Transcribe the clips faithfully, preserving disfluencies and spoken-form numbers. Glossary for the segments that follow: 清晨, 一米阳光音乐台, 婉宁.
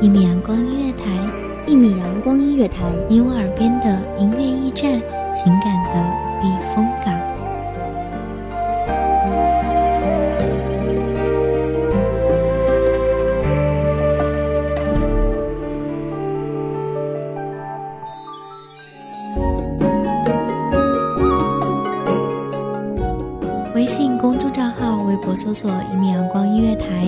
一米阳光音乐台，一米阳光音乐台，你我耳边的音乐驿站，情感的避风港。微信公众账号、微博搜索“一米阳光音乐台”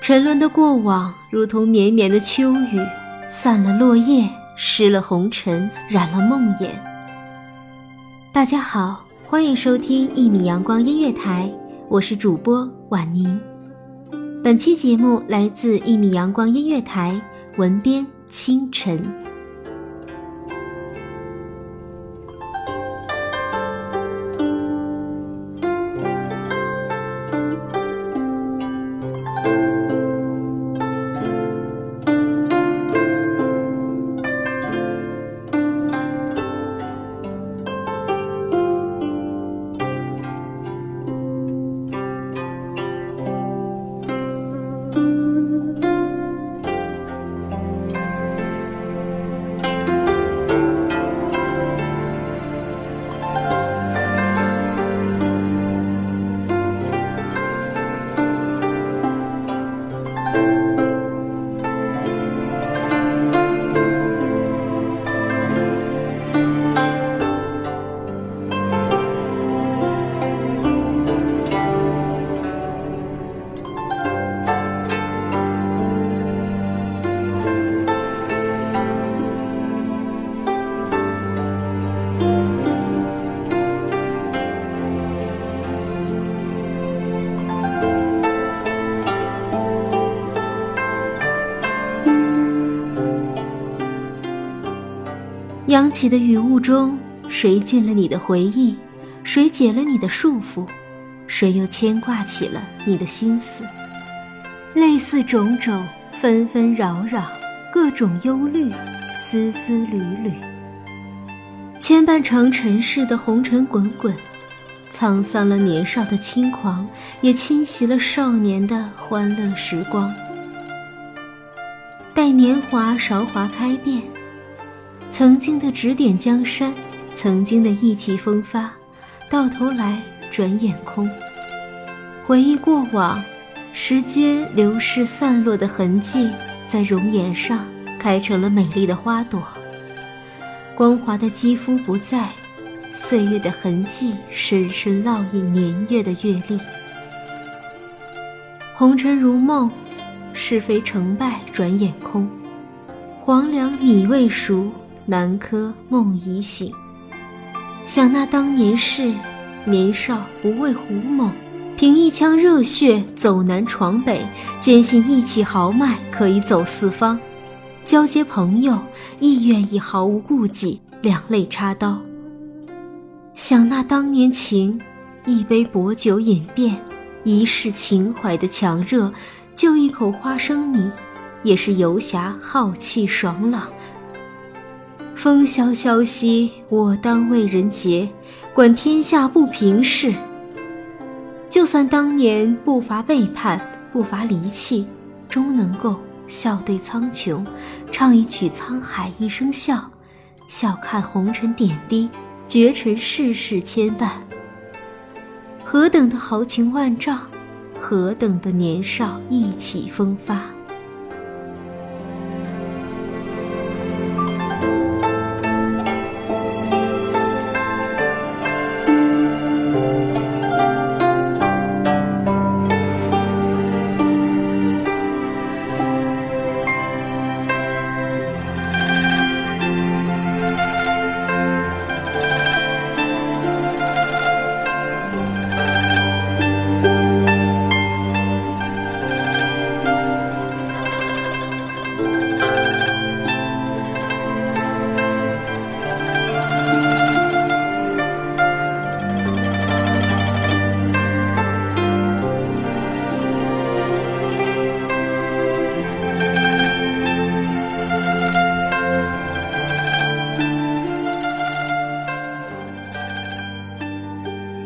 沉沦的过往如同绵绵的秋雨，散了落叶，湿了红尘，染了梦魇。大家好，欢迎收听一米阳光音乐台，我是主播婉宁。本期节目来自一米阳光音乐台，文编清晨。扬起的雨雾中，谁进了你的回忆，谁解了你的束缚，谁又牵挂起了你的心思。类似种种，纷纷扰扰，各种忧虑，丝丝缕缕，牵绊成尘世的红尘滚滚，沧桑了年少的轻狂，也侵袭了少年的欢乐时光。待年华韶华开遍，曾经的指点江山，曾经的意气风发，到头来转眼空。回忆过往，时间流逝散落的痕迹，在容颜上开成了美丽的花朵。光滑的肌肤不在，岁月的痕迹深深烙印年月的阅历。红尘如梦，是非成败转眼空。黄粱米未熟，南柯梦已醒。想那当年事，年少不畏虎猛，凭一腔热血走南闯北，坚信意气豪迈可以走四方，交结朋友亦愿意毫无顾忌，两肋插刀。想那当年情，一杯薄酒饮遍一世情怀的强热，就一口花生米也是游侠浩气爽朗。风萧萧兮，我当为人杰，管天下不平事。就算当年不乏背叛，不乏离气，终能够笑对苍穹，唱一曲沧海一声笑，笑看红尘点滴，绝尘世事牵绊。何等的豪情万丈，何等的年少意气风发。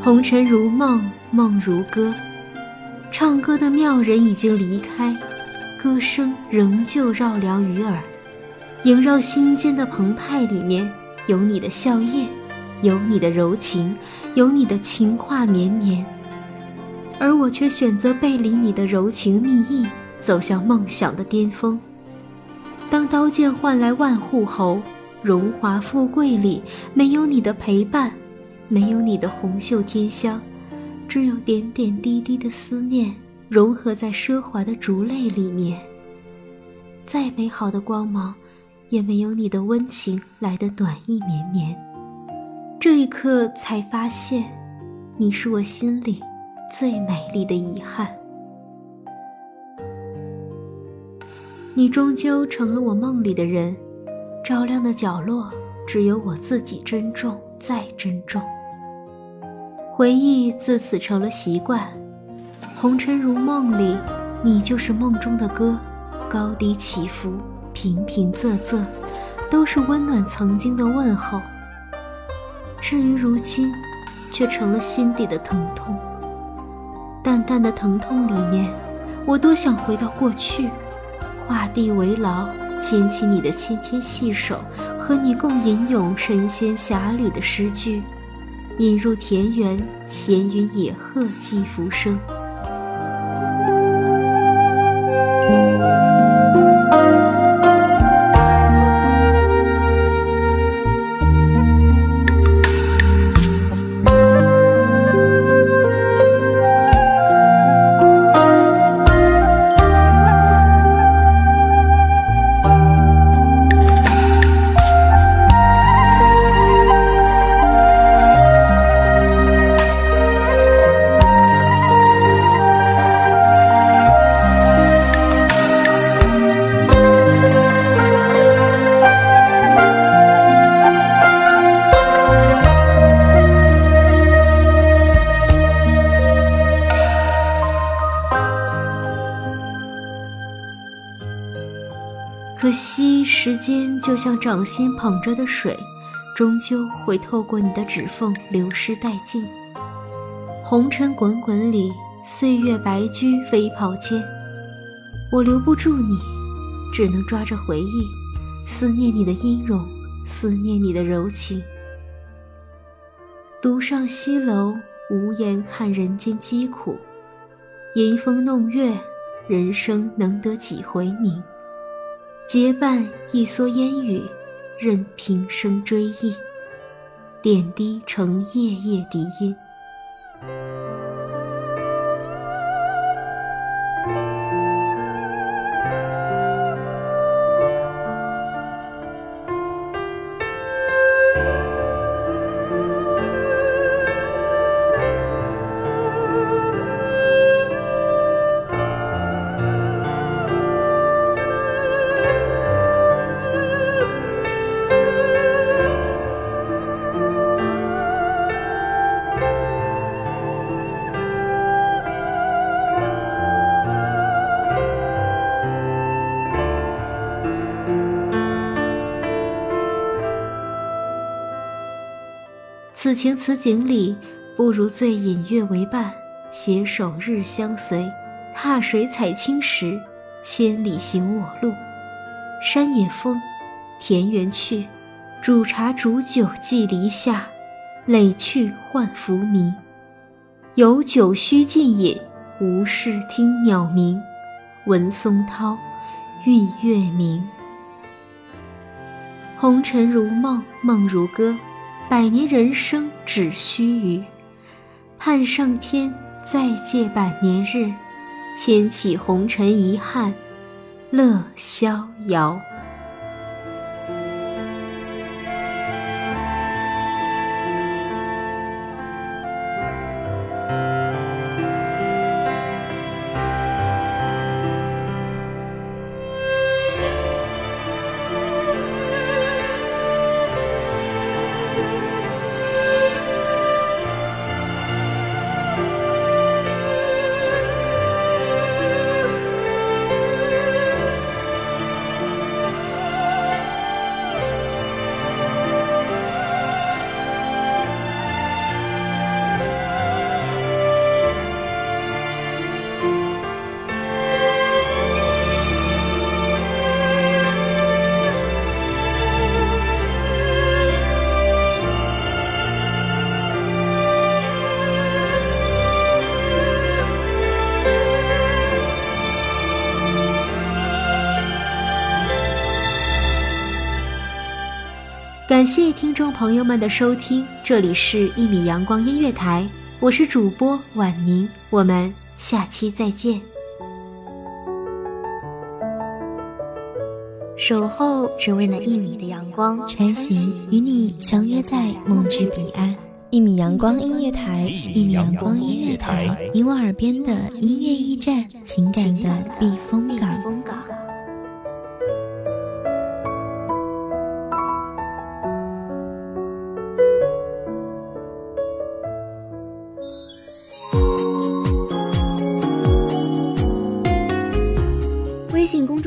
红尘如梦，梦如歌，唱歌的妙人已经离开，歌声仍旧绕梁于耳，萦绕心间的澎湃，里面有你的笑靥，有你的柔情，有你的情话绵绵，而我却选择背离你的柔情蜜意，走向梦想的巅峰。当刀剑换来万户侯，荣华富贵里没有你的陪伴，没有你的红袖添香，只有点点滴滴的思念融合在奢华的竹泪里面。再美好的光芒也没有你的温情来得暖意绵绵。这一刻才发现，你是我心里最美丽的遗憾。你终究成了我梦里的人，照亮的角落只有我自己珍重再珍重。回忆自此成了习惯，红尘如梦里，你就是梦中的歌，高低起伏，平平仄仄，都是温暖曾经的问候。至于如今，却成了心底的疼痛。淡淡的疼痛里面，我多想回到过去，画地为牢，牵起你的纤纤细手，和你共吟咏神仙侠侣的诗句，引入田园，闲云野鹤寄浮生。可惜时间就像掌心捧着的水，终究会透过你的指缝流失殆尽。红尘滚滚里，岁月白驹飞跑间，我留不住你，只能抓着回忆，思念你的音容，思念你的柔情。独上西楼，无言看人间疾苦，吟风弄月，人生能得几回明。结伴一蓑烟雨，任平生追忆，点滴成夜夜笛音。此情此景里，不如醉饮月为伴，携手日相随，踏水采青时，千里行我路。山野风，田园去，煮茶煮酒寄篱下，累去唤浮迷。有酒须尽饮，无事听鸟鸣。闻松涛，韵月明。红尘如梦，梦如歌，百年人生只须臾。盼上天，再借百年日，牵起红尘遗憾，乐逍遥。感谢听众朋友们的收听，这里是一米阳光音乐台，我是主播婉宁，我们下期再见。守候只为那一米的阳光，穿行与你相约在梦之彼岸。一米阳光音乐台，一米阳光音乐台，你我耳边的音乐驿站，情感的避风港。微信公